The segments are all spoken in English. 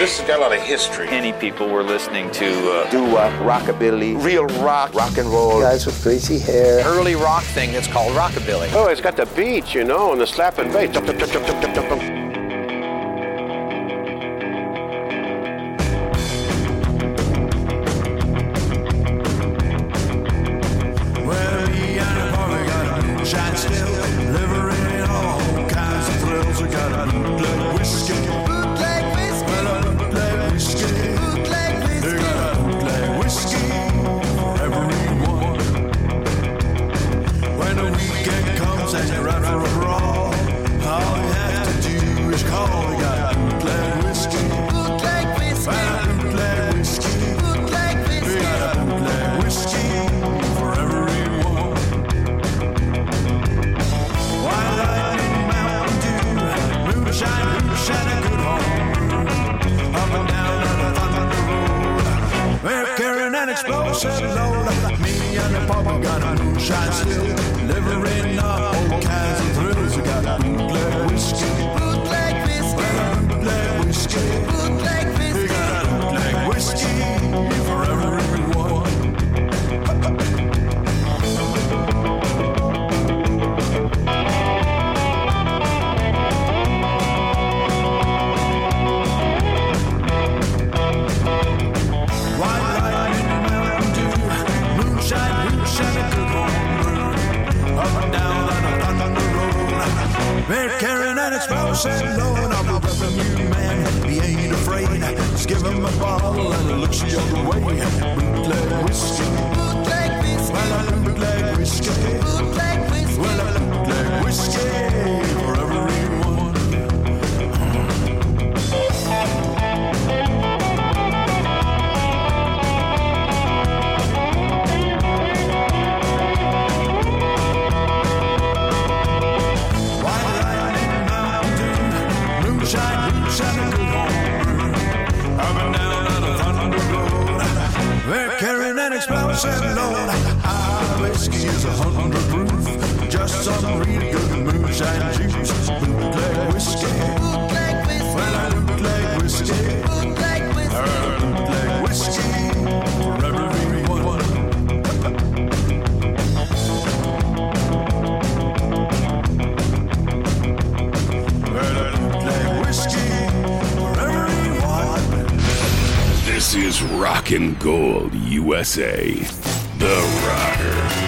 This has got a lot of history. Many people were listening to doo-wop, rockabilly, real rock, rock and roll. Guys with crazy hair. Early rock thing that's called rockabilly. Oh, it's got the beat, you know, and the slap and bass. Dum, dum, dum, dum, dum, dum, dum. Rockin' Gold USA, The Rocker.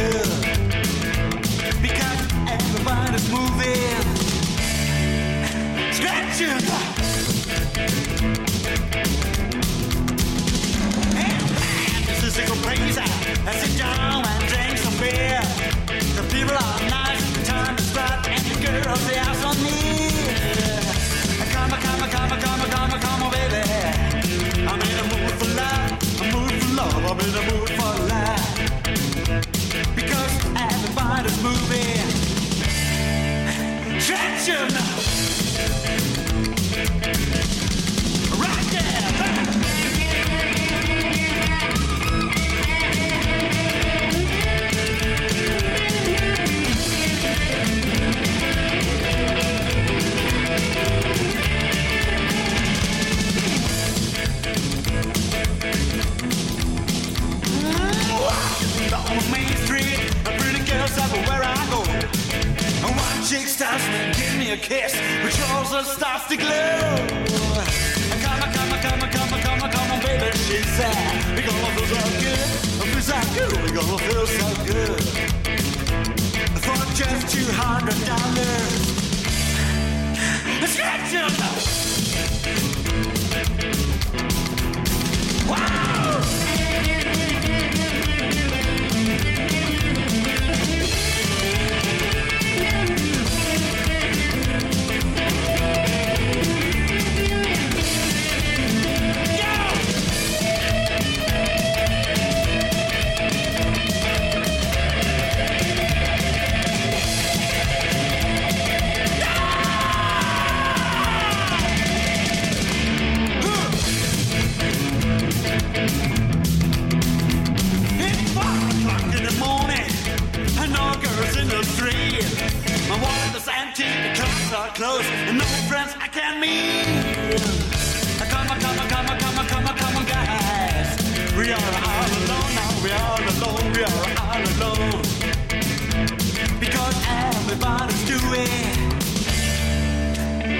good because everybody's moving. Scratching. And this is a good place. I sit down and drink some beer. The people are nice, the time is right, and the girls they ask on me. Come, come, come, come, come, come, baby. I'm in a mood for love. A mood for love. I'm in a mood for life. Because everybody's moving. Traction. Right there. On the main street, a pretty girl's everywhere I go. And one chick stops and gives me a kiss, which also starts to glow. And come, come, come, come, come, come, baby, she said, we're gonna feel so good, feel so good, we're gonna feel so good. For just $200, scratch your nose. Wow! Close and no friends I can meet. Come on, come on, come on, come on, come on, come on, guys. We are all alone now. We are alone. We are all alone. Because everybody's doing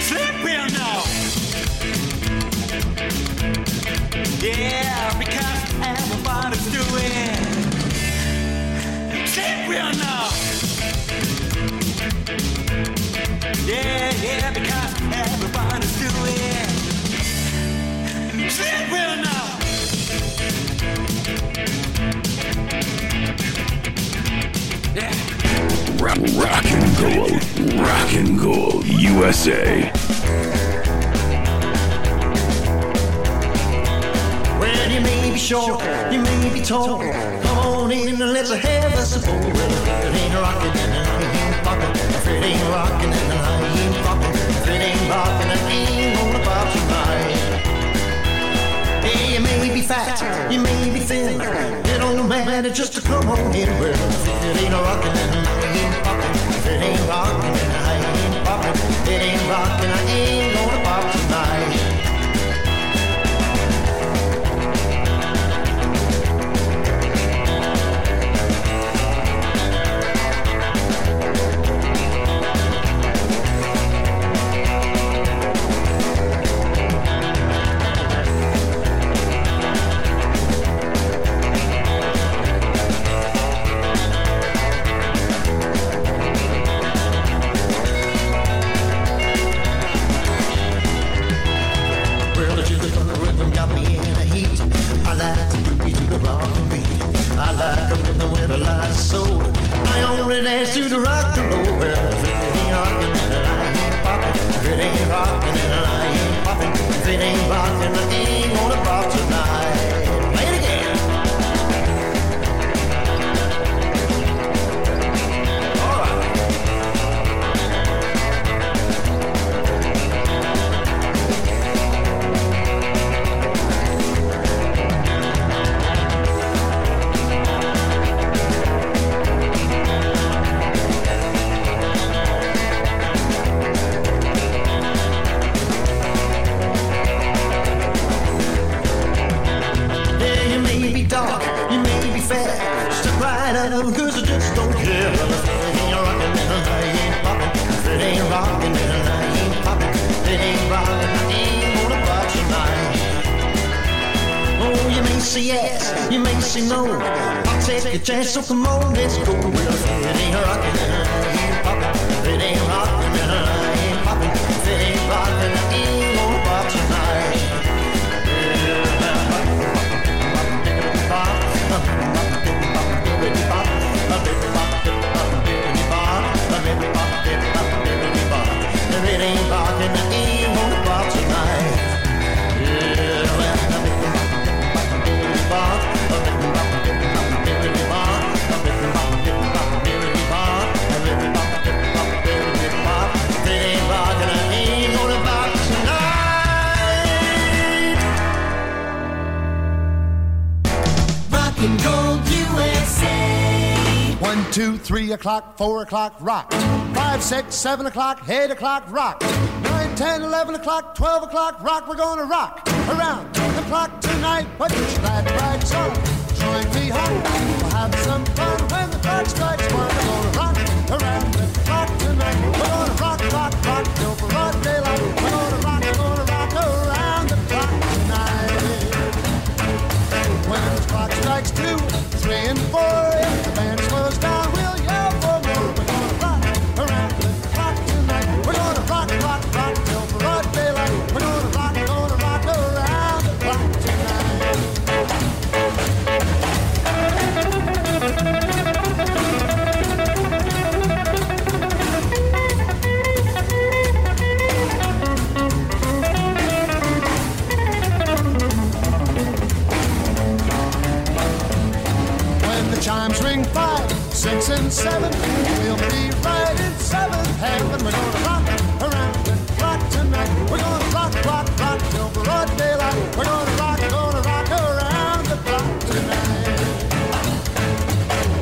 sleeping now. Yeah, because everybody's doing sleeping now. Yeah, yeah, because everybody's doing shit will now. Yeah. Rockin' Gold USA. Well, you may be short, you may be tall. Come on in and let's have us a ball. It ain't rockin' and it ain't poppin'. If it ain't rockin' and I ain't poppin'. If it ain't rockin' and I ain't gonna pop your mind. Hey, you may be fat, you may be thin. It don't matter, just to come on in. Well, if it ain't rockin' and I ain't poppin'. If it ain't rockin' and I ain't poppin'. If it ain't rockin' I ain't gonna pop your mind. You may say yes, you may say no. I'll take a chance, so come on, let's go. It ain't rockin', it ain't poppin', it ain't rockin', it ain't poppin', it ain't rockin', it ain't gonna pop tonight. It ain't rockin', it ain't gonna pop tonight. Rockin' Gold USA. 1, 2, 3 o'clock, 4 o'clock, rock. 5, 6, 7 o'clock, 8 o'clock, rock. 9, 10, 11 o'clock, 12 o'clock, rock. We're gonna rock around the clock tonight. Put your glad rags on, join me home. We'll have some fun when the clock strikes one. We're gonna rock around the clock tonight. We're gonna rock, rock till broad daylight. We're gonna rock around the clock tonight. When the clock strikes 2, 3, and 4, if the band slows down, we'll yell for more. We're gonna rock around the clock tonight. We're gonna rock till broad daylight. We're gonna rock around the clock tonight. Chimes ring 5, 6, and 7. We'll be right in 7th heaven. We're gonna rock around the clock tonight. We're gonna rock till broad daylight. We're gonna rock around the clock tonight.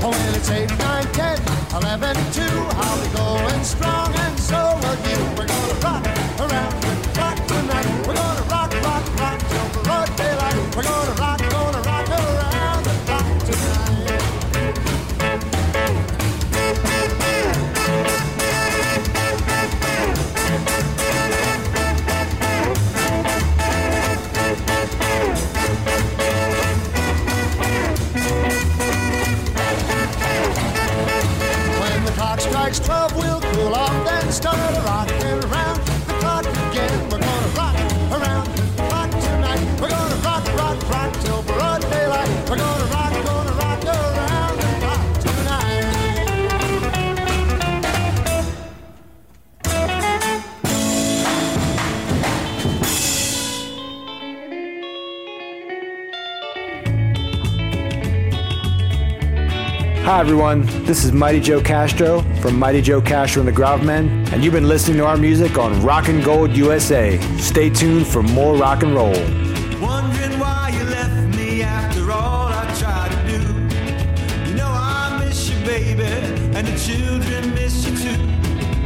Oh, when it's 8, 9, 10, 11, 2, I'll be going strong and so will you. We're gonna rock around the clock tonight. We're gonna rock till broad daylight. We're gonna rock around the clock tonight. Strikes 12, we'll cool off and start rocking around the clock again. We're gonna rock around the clock tonight. We're gonna rock till broad daylight. We're gonna rock around the clock tonight. Hi everyone, this is Mighty Joe Castro from Mighty Joe Castro and the Groove Men, and you've been listening to our music on Rockin' Gold USA. Stay tuned for more rock and roll. Wondering why you left me after all I tried to do. You know I miss you, baby, and the children miss you too.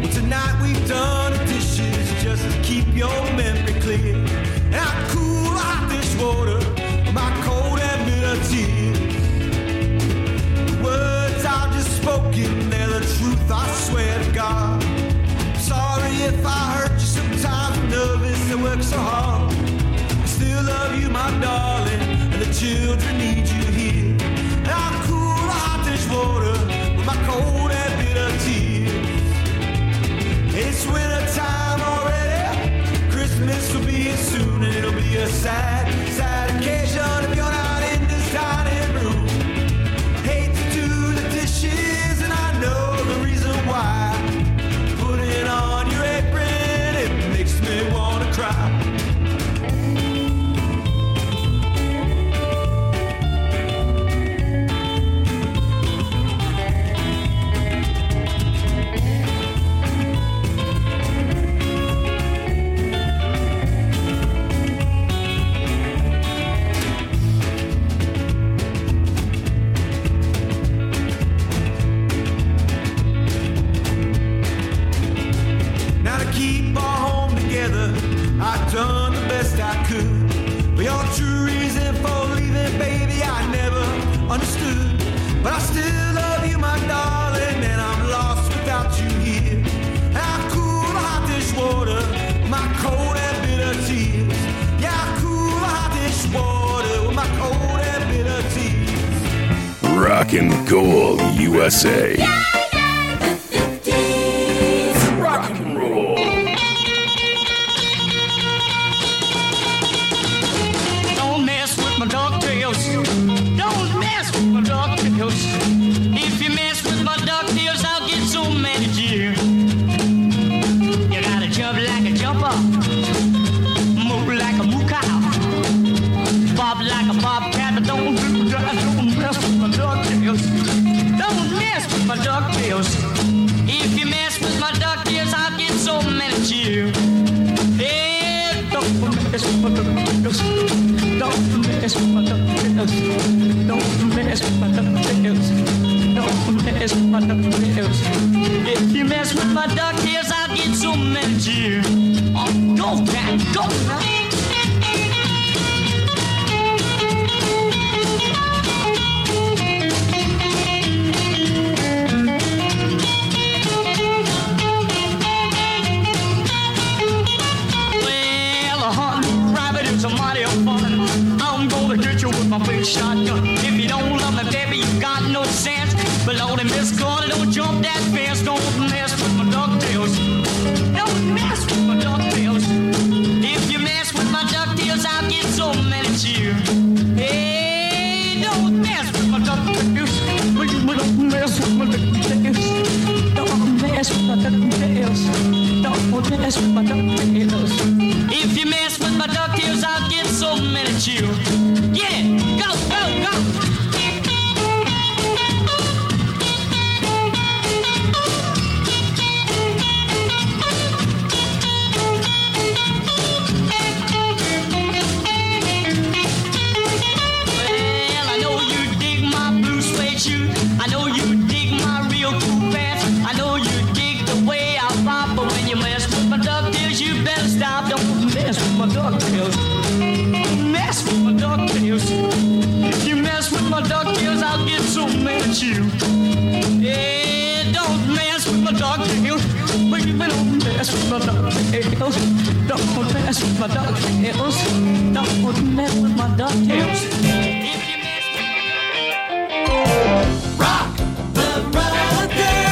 Well, tonight we've done the dishes just to keep your memory clear. And I cool out this water with my cold and bitter tears. The words I've just spoken, they're the truth, I swear to God. Sorry if I hurt you sometimes, I'm nervous and work so hard. I still love you, my darling, and the children need you here. And I'll cool out this water with my cold and bitter tears. It's winter time already, Christmas will be here soon, and it'll be a sad, sad occasion if you're not in this dining room. Hate to do the dishes, know the reason why. Putting on your apron, it makes me wanna cry. I've done the best I could, but your true reason for leaving, baby, I never understood. But I still love you, my darling, and I'm lost without you here. And I cool out this water, my cold and bitter tears. Yeah, I cool out this water with my cold. Rockin' Gold USA. Yeah, yeah, the 50s. Rock and roll. Don't mess with my dog tails. Don't mess with my dog tails. If you mess with my dog tails, I'll get so mad at you. You gotta jump like a jumper, move like a moo cow, bob like a bobcat, but don't mess with my dog tails. Don't mess with my dog tails. If you mess with my dog tails, I'll get so mad at you. Hey, don't mess with my dog tails. Don't mess with my dog tails. Don't mess with my dog tails. Don't mess with my dog tails. If you mess with my dog tails, I'll get so mad at you. Oh, go, cat, go, cat. Shotgun. If you don't love me, baby, you got no sense. But Lord, in this corner, don't jump that fence. Don't mess with my ducktails. Don't mess with my ducktails. If you mess with my ducktails, I'll get so mad at you. Hey, don't mess with my ducktails. Don't mess with my ducktails. Don't mess with my ducktails. Don't mess with my ducktails. If you mess with my ducktails, I'll get so mad at you. Yeah. Don't mess with my dog tails. Don't mess with my dog tails. If you mess with Rock the Rocker,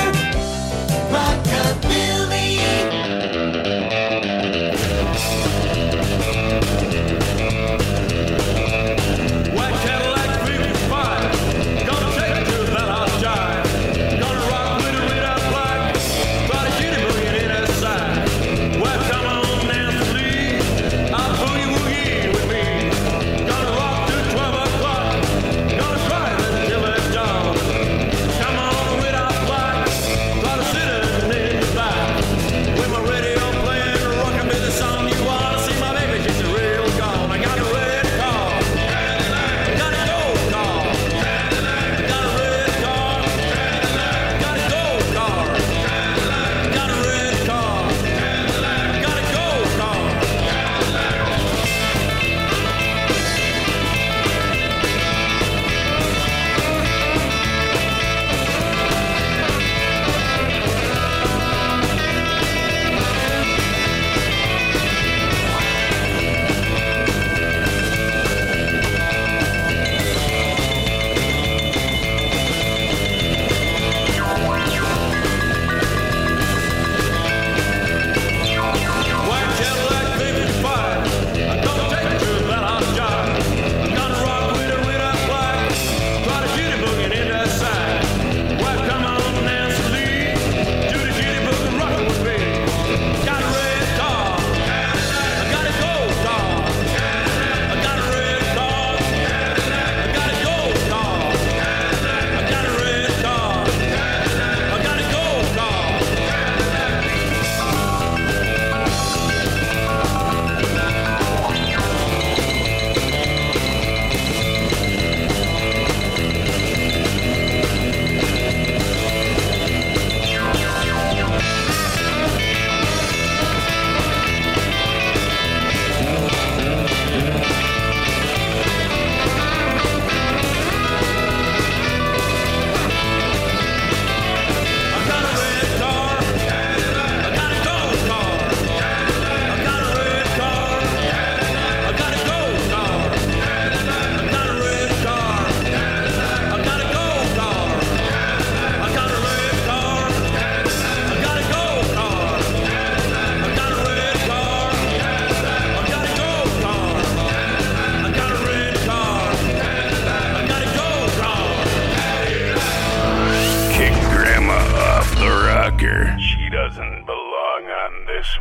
Rockabilly. White Cadillac really fine. Gonna take it to that hot time. Gonna rock with it without black. But a kitty million in a sign. White come on. Boogie woogie with me, gotta rock the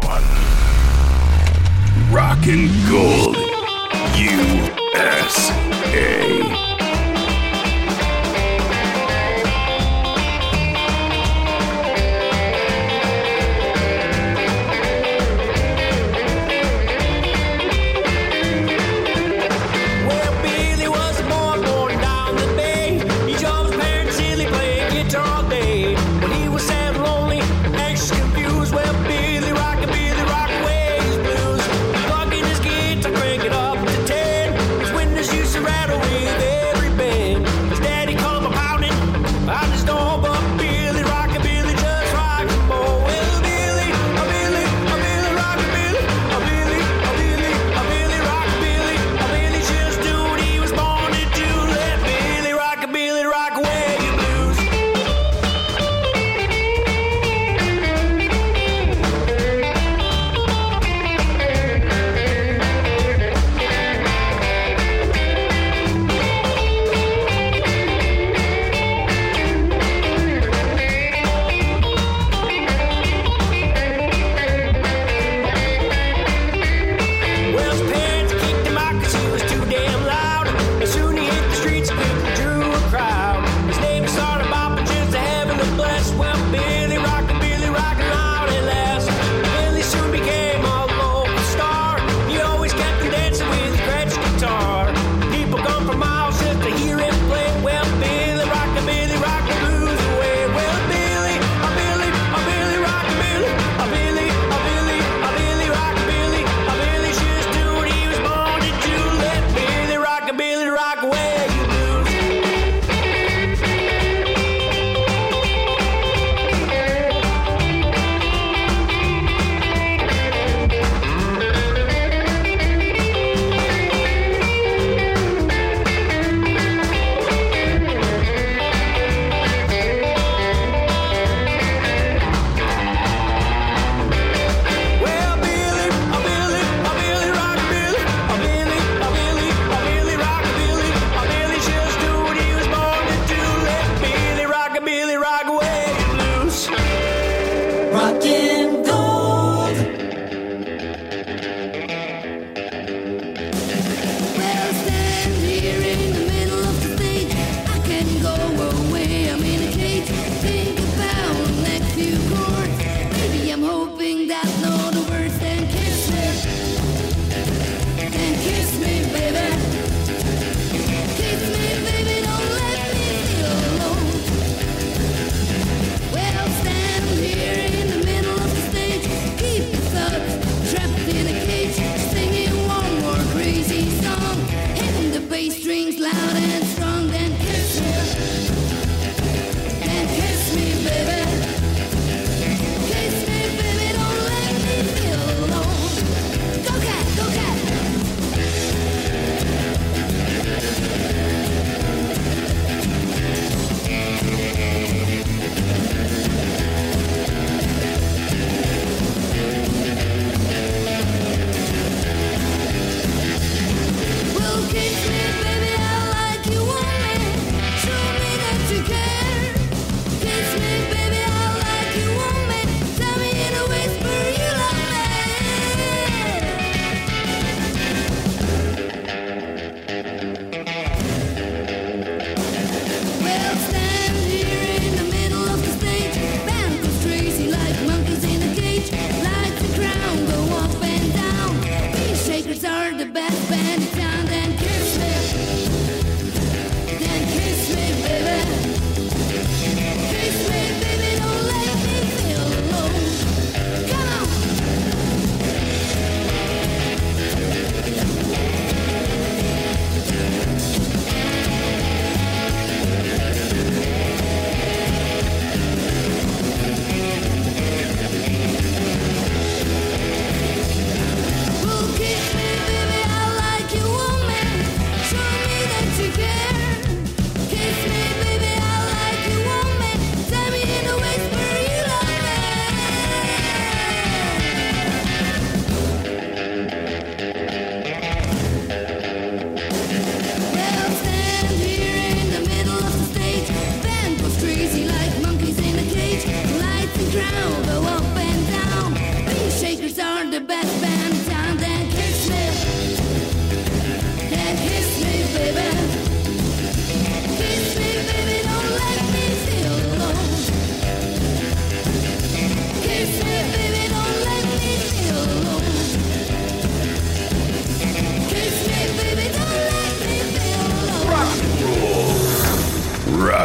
one. Rockin' Gold USA. Rattle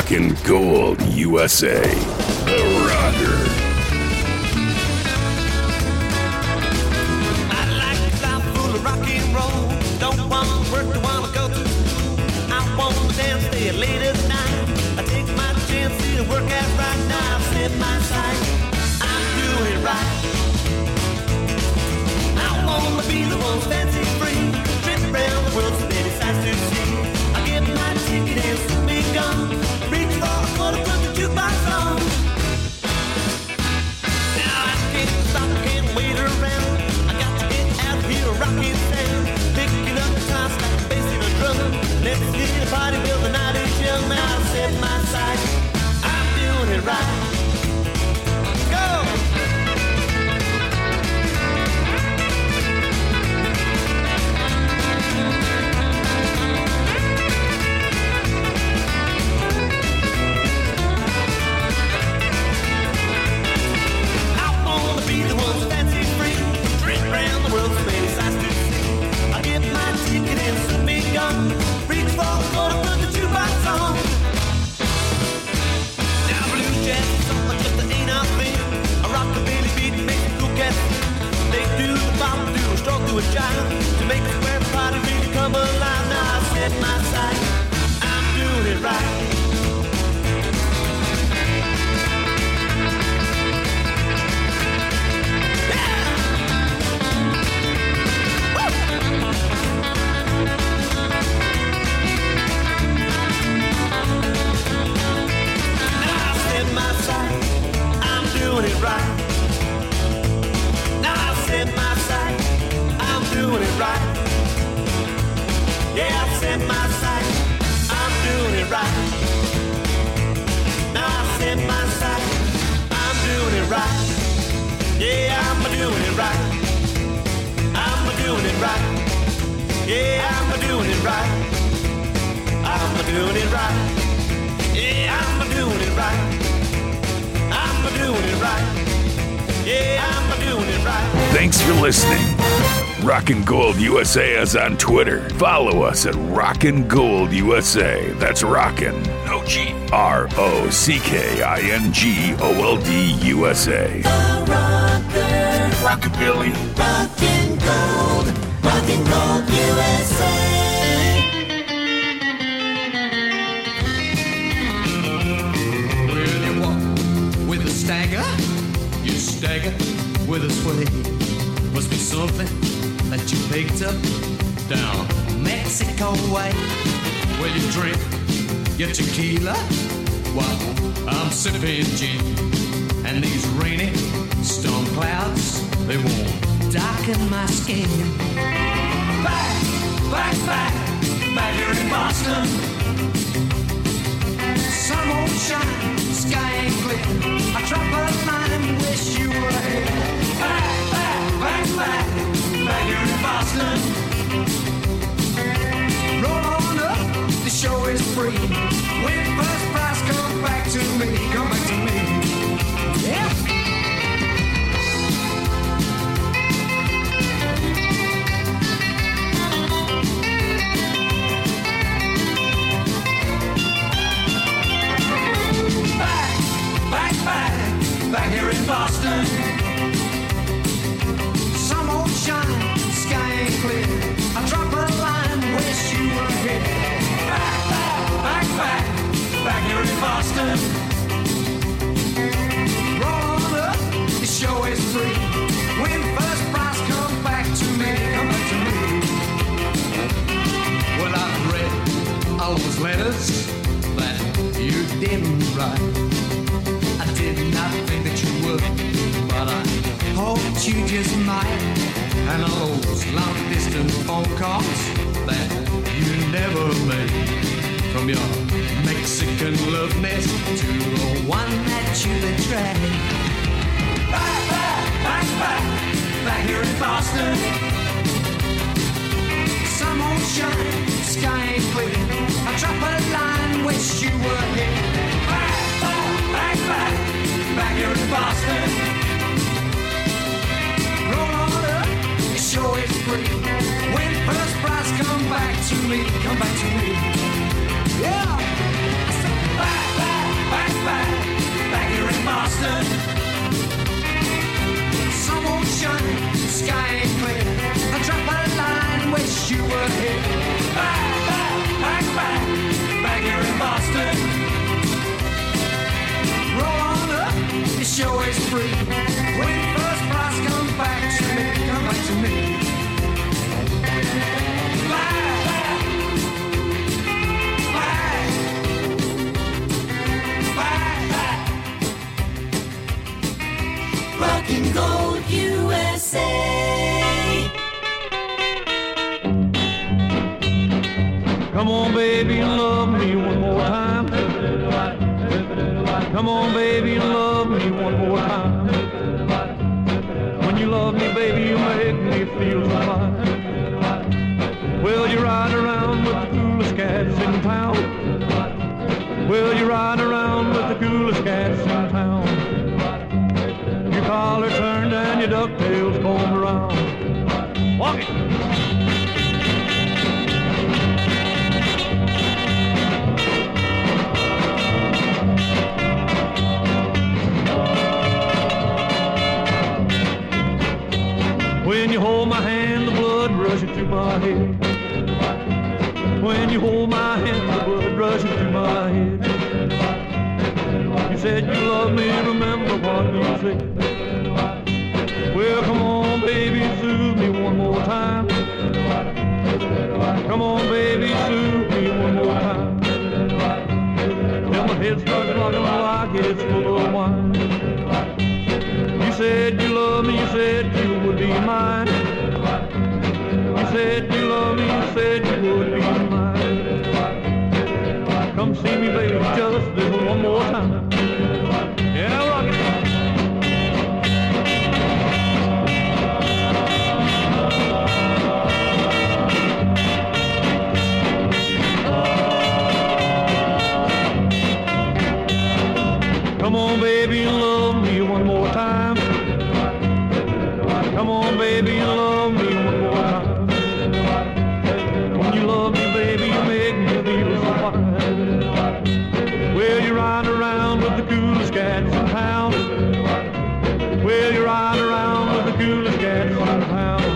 Rockin' Gold USA. The Rocker. Thanks for listening. Rockin' Gold USA is on Twitter. Follow us at Rockin' Gold USA. That's Rockin', no G, ROCKINGOLD USA. Rockabilly, Rockin' Gold USA. Stagger, you stagger with a sway. Must be something that you picked up down Mexico way. Well, you drink your tequila while I'm sipping gin. And these rainy storm clouds, they won't darken my skin. Back, back, back, back here in Boston. Some old shine, sky ain't clear. I drop a line and wish you were here. Back, back, back, back, back here in Boston. Roll on up, the show is free. Win first prize, come back to me, come back to me. Yeah. Back here in Boston, some old shine, sky ain't clear. I drop a line, wish you were here. Back, back, back, back, back here in Boston. Roll up, the show is free. Win first prize, come back to me, come back to me. Well, I've read all those letters that you didn't write. Did not think that you would, but I hoped you just might. And all those long distance phone calls that you never made, from your Mexican love nest to the one that you betrayed. Back, back, back, back, back here in Boston. Some old shine, sky ain't clear. I drop a line, wish you were here. Back, back, back, back. Back here in Boston. Roll on up, the show is free. Win first prize, come back to me, come back to me. Yeah, I said back. free. When first price comes back to me, come back to me. Fly, fly, fly, fly. Rockin' Gold USA. Come on, baby, love me one more time. Come on, baby, love me one more time. When you love me, baby, you make me feel so fine. Well, you ride around with the coolest cats in town. Well, you ride around with the coolest cats in town. Your collar turned and your ducktails combed around. Walk it! When you hold my hand, the blood rushes to my head. When you hold my hand, the blood rushes to my head. You said you love me, remember what you said. Well, come on, baby, soothe me one more time. Come on, baby, soothe me one more time. Till my head starts rocking like it's full of wine. You said you love me, you said you would be mine. You said you love me, you said you would be mine. Come see me, baby, just this one more time. Yeah, rock it. Come on, baby, love me one more time. Come on, baby, love me one more time. When you love me, baby, you make me feel so fine. Well, you ride around with the coolest cats in town. Well, you ride around with the coolest cats in town.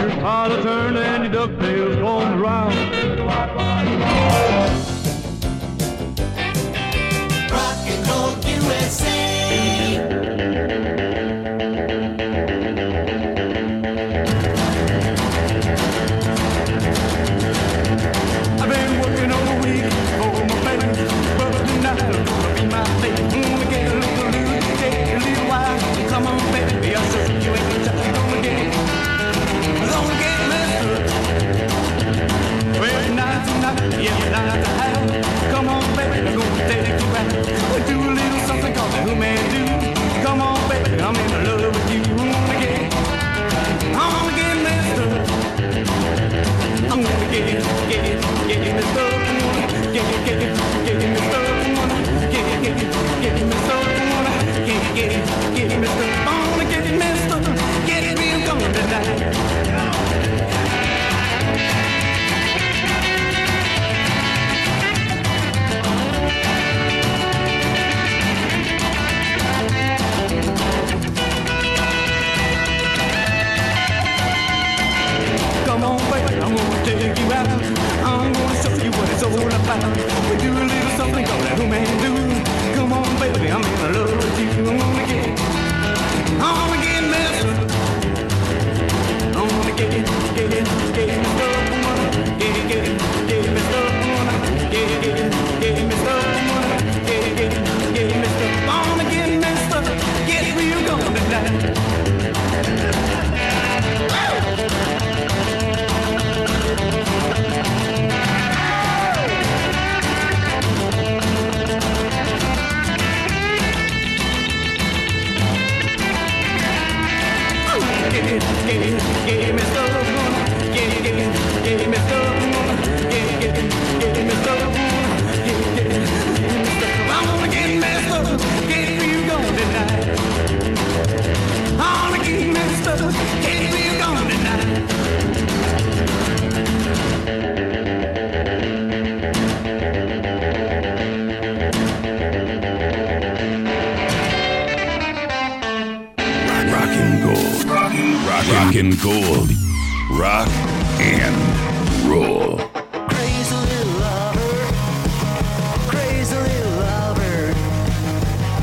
Your collar turned and your ducktails combed around.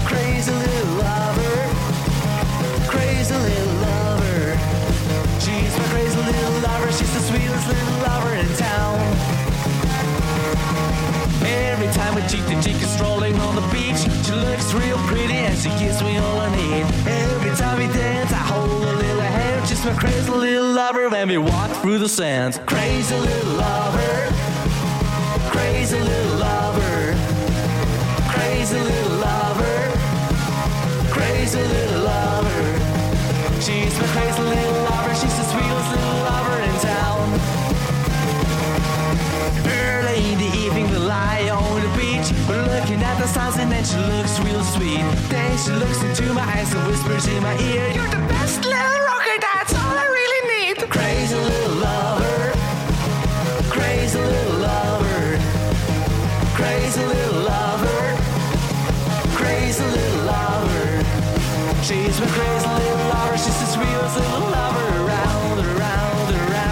Crazy little lover. Chica strolling on the beach. She looks real pretty and she gives me all I need. Every time we dance, I hold a little hand. She's my crazy little lover when we walk through the sands. Crazy little lover. Crazy little lover. Crazy little lover. Crazy little lover. She's my crazy little lover. She's the sweetest little lover in town. Early in the evening, we lie on the beach. We're looking at the stars and then she looks real sweet. Then she looks into my eyes and whispers in my ear, "You're the best little rocker, that's all I really need." Crazy little lover. Crazy little lover. Crazy little lover. Crazy little lover. She's my crazy little lover. She's the sweetest little lover around, around, around.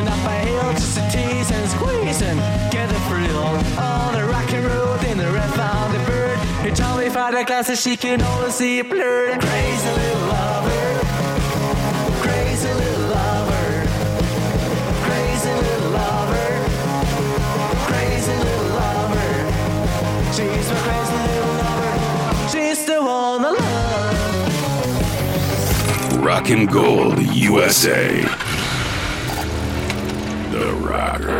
Up a hill just to tease and squeeze and get a thrill. On a rockin' road in the red found a bird. He told me find a glass and she can always see it blurred. Crazy little lover. Crazy little lover. Crazy little lover. Crazy little lover. She's my crazy little lover. She's the one I love. Rockin' Gold USA. The Rocker.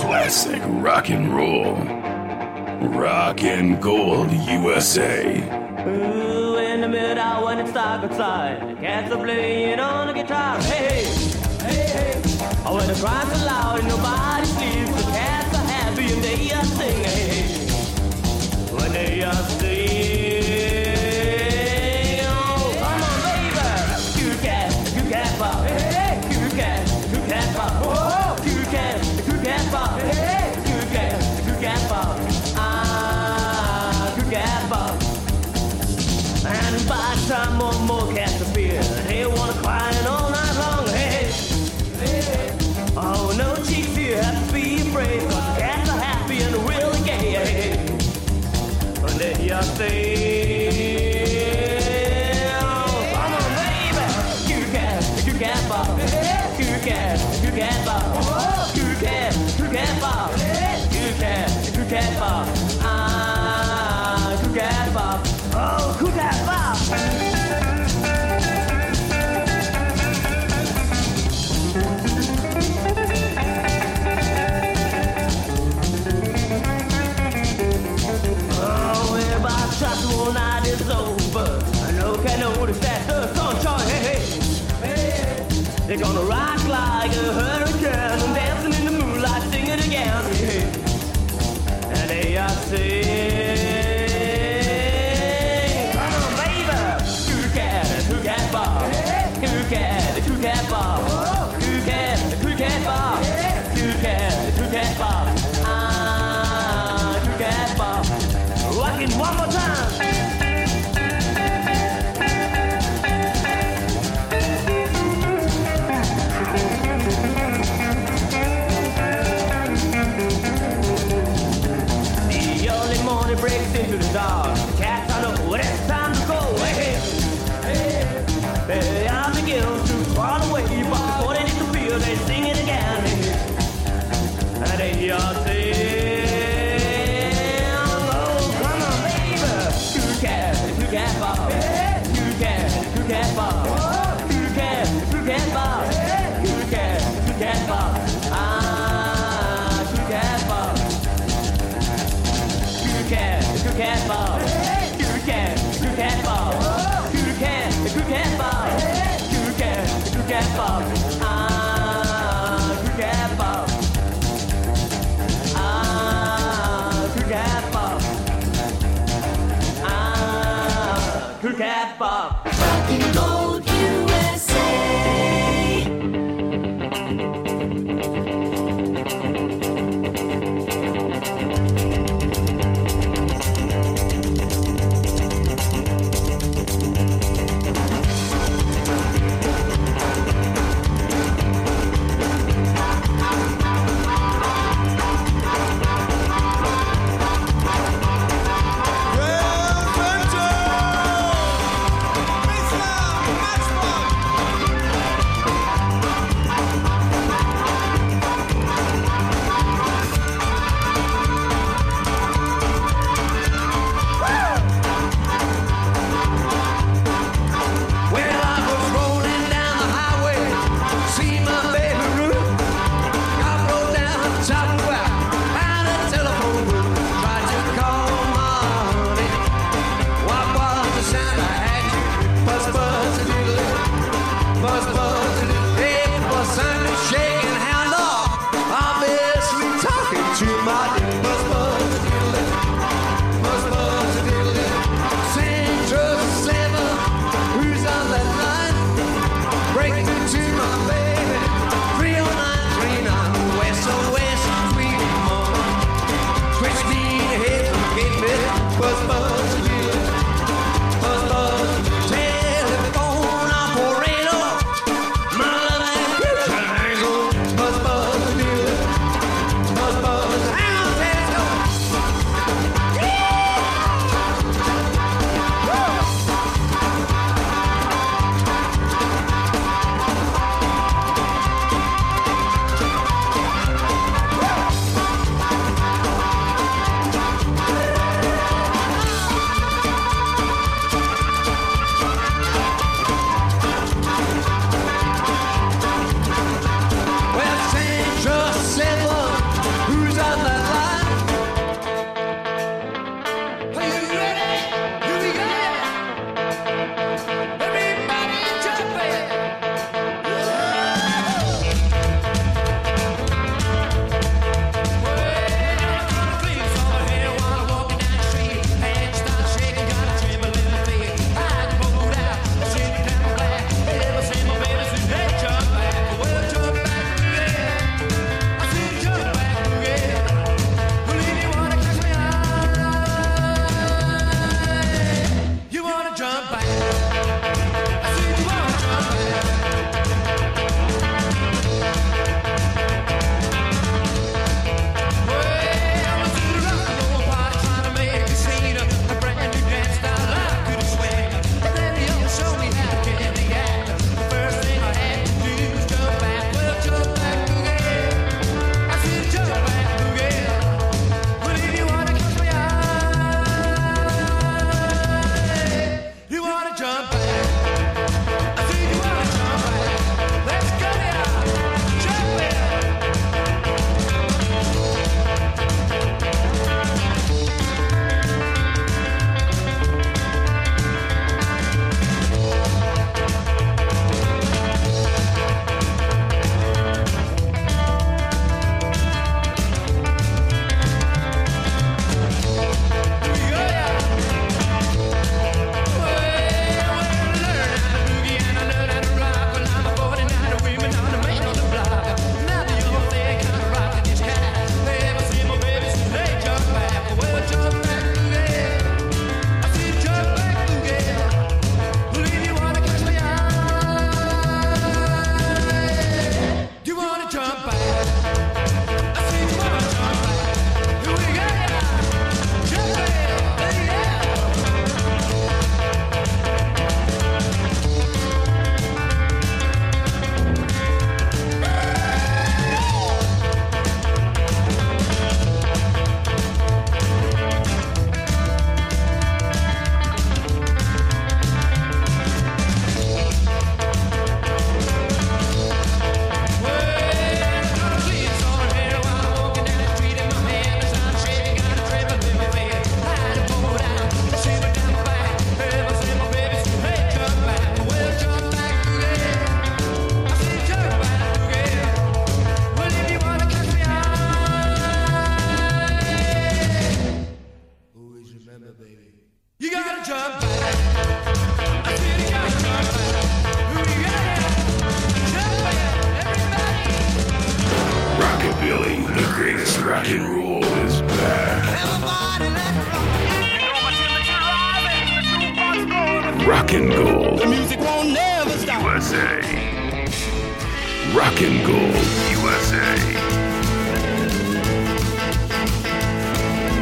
Classic rock and roll. Rockin' Gold USA. Ooh, in the middle when it's dark outside, cats are playing on the guitar. Hey, hey, hey. Oh, when the cries are loud and nobody sleeps, the cats are happy and they are singing. When they are singing, oh, come on, baby. Cute cat pop. Hey, hey, hey. Cute cat pop. Whoa, cute cat pop. Hey, hey. By the time more and more cats appear, they wanna cry and all night long. Hey, hey. Oh, no cheeks here have to be afraid, 'cause cats are happy and really gay. Hey, but let y'all sing. Oh, come on, baby. Cute cat bop. Cute cat bop. Cute cat bop. Cute cat bop. Ah, cute cat bop. Oh, who got Bob? Rockin' Gold USA. Rockin' Gold. The music won't never stop. USA. Rockin' Gold USA.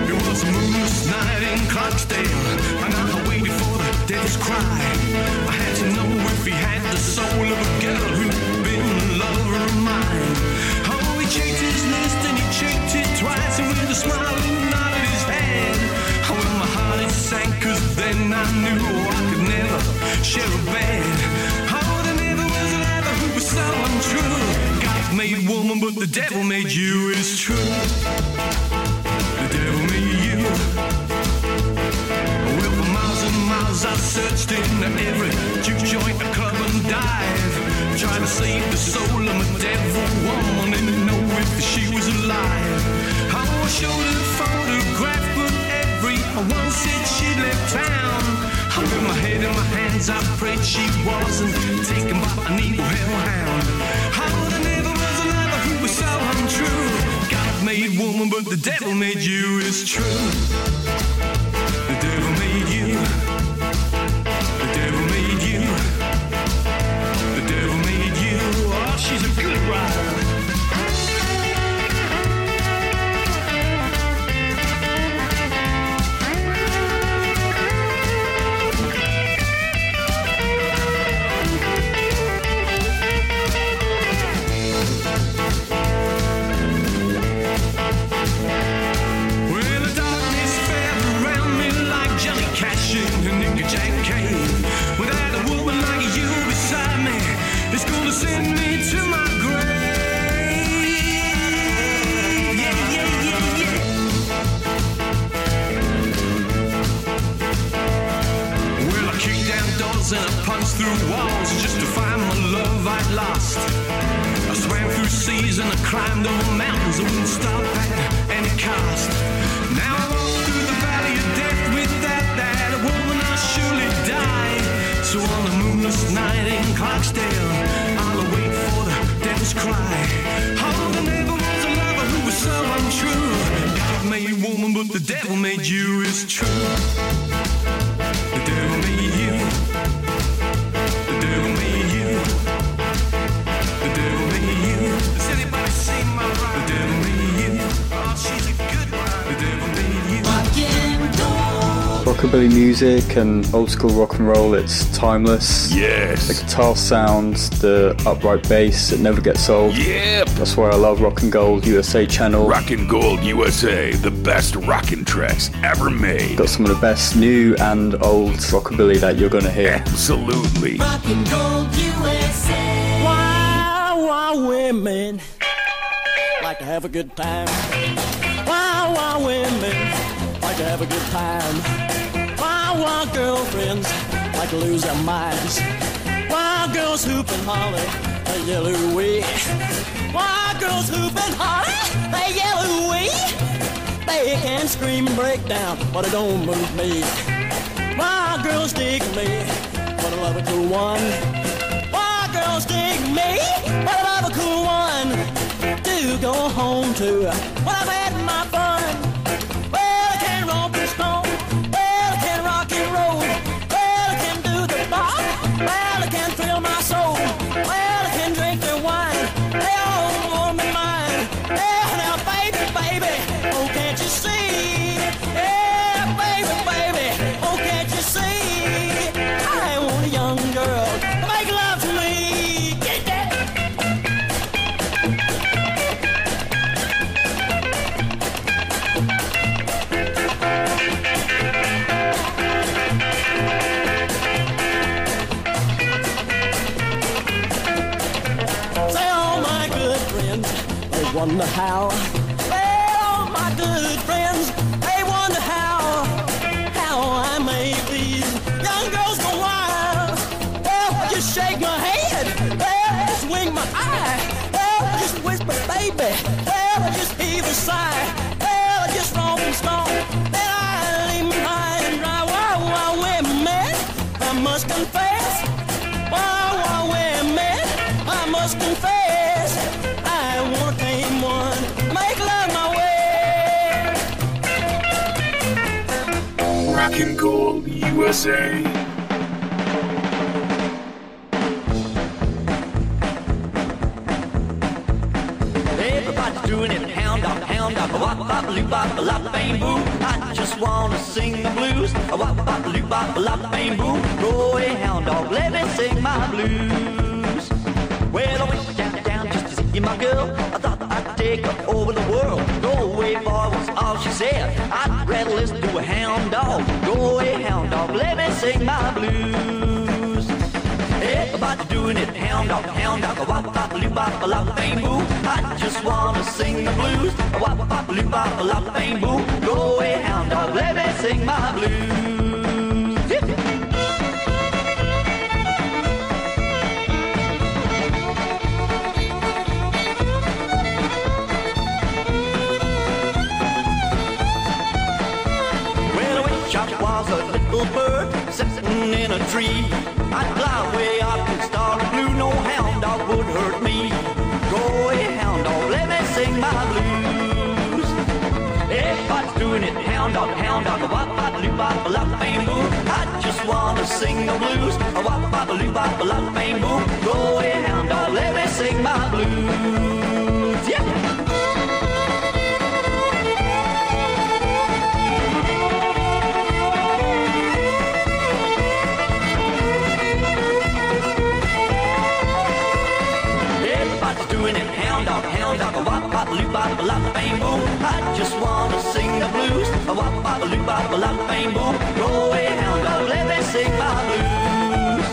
It was a moonless night in Clarksdale, and I waited for the devil's cry. I had to know if he had the soul of a girl who'd been a lover of mine. Oh, he checked his list and he checked it twice, and with a smiling nod at his hand. Well, my heart it sank, cause then I knew I could never share a bed. Oh, there never was a lover who was so untrue. God made woman, but the devil made you. It's true, the devil made you. Well, for miles and miles I searched in every juke joint, a club and dive, trying to save the soul of a devil woman and know if she was alive. Oh, I showed her a photograph, once said she left town. I put my head in my hands, I prayed she wasn't taken by an evil hellhound. Oh, there never was a lover who was so untrue. God made woman, but the devil made you. It's true, the devil made you. The devil made you. The devil made you. Oh, she's a good rider. Send me to my grave. Yeah, yeah, yeah, yeah. Well, I kicked down doors and I punched through walls just to find my love I'd lost. I swam through seas and I climbed over mountains. I wouldn't stop at any cost. Now I walk through the valley of death without that woman, I surely die. So on the moonless night in Clarksdale, cry. Oh, there never was a lover who was so untrue. God made woman, but the devil made you. It's true, the devil made you. The devil made you. The devil made you. Has anybody seen my ride? The devil made you. Oh, she's a good one. The devil made you. Rockabilly music and old school rock and roll, it's timeless. Yes. The guitar sounds, the upright bass, it never gets old. Yep. That's why I love Rockin' Gold USA channel. Rockin' Gold USA, the best rockin' tracks ever made. Got some of the best new and old rockabilly that you're gonna hear. Absolutely. Rockin' Gold USA. Wow, women like to have a good time. Wow, women like to have a good time. Wow, girlfriends like to lose their minds. Wow, girls hoop and holler, they yell ooh-wee. Wow, girls hoop and holler, they yell ooh-wee. They can scream and break down, but it don't move me. Wow, girls dig me, but I love a cool one. Wow, girls dig me, but I love a cool one. Do go home to, well, I've had my fun. Well, I can't roll this home. Well, I can thrill my soul. Well, I can drink the wine. They all want me mine. Yeah, now, baby, baby, oh, can't you see? Yeah, baby, baby, oh, can't you see? I want a young girl to make love to me. Get that? Wonder how, well, my good friends, they wonder how I made these young girls go wild. Well, you shake my hand, well, just wink my eye, well, just whisper, baby, well, just heave a sigh, well, just roll and stomp, then I leave me high and dry. Wow, women, I must confess. Wow, women, I must confess. Rockin' Gold USA. hound up, wop bop loop bop lop bang boo. I just wanna sing the blues, a wop bop loop bop lop bang boo. Go away, hound dog, let me sing my blues. Well, I went down just to see my girl. I thought I'd take her over the world. Go away, boy, was all she said. I'd rather listen to a hound dog. Go away, hound dog, let me sing my blues. Everybody's doing it, hound dog, wop bop loop bop lop bang boo. I just wanna sing the blues, wop bop loop bop lop bang boo. Go away, hound dog, let me sing my blues. Well, I wish I was a little bird sitting in a tree. I'd fly way up and start a blue. No hound dog would hurt me. Go away, hound dog, let me sing my blues. Everybody's doing it, hound dog, wop bop loop bop lop bang boo. I just wanna sing the blues, a wop bop loop bop lop bang boo. Go away, hound dog, let me sing my blues. Yeah. Hound dog, wop bop loop bop lop bang boom. I just wanna sing the blues, a wop bop loop bop lop bang boom. Go away, hound dog, let me sing my blues.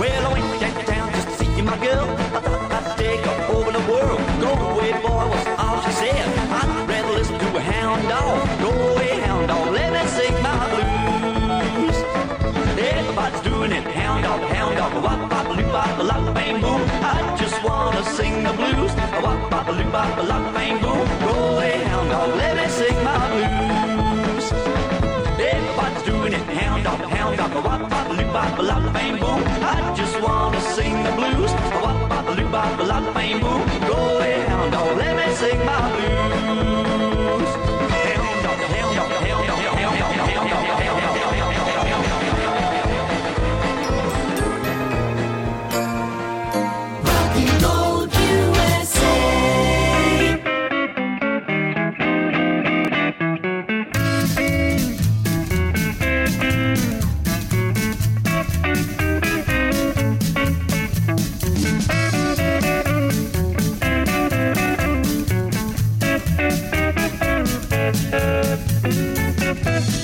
Well, I went downtown just to see my girl. I thought I'd take her over the world. Go away, boy, was all she said. I'd rather listen to a hound dog. Go away, hound dog, let me sing my blues. Everybody's doing it, hound dog, wop bop loop bop lop bang boom. I just wanna sing the blues, a wop bop loop bop lop bang boom. Go away, hound dog, let me sing my blues. Everybody's doing it, hound dog, wop bop loop bop lop bang boom. I just wanna sing the blues, a wop bop loop bop lop bang boom. Go away, hound dog, let me sing my blues. Hound dog, hound dog, hound dog, hound dog, hound dog, hound dog.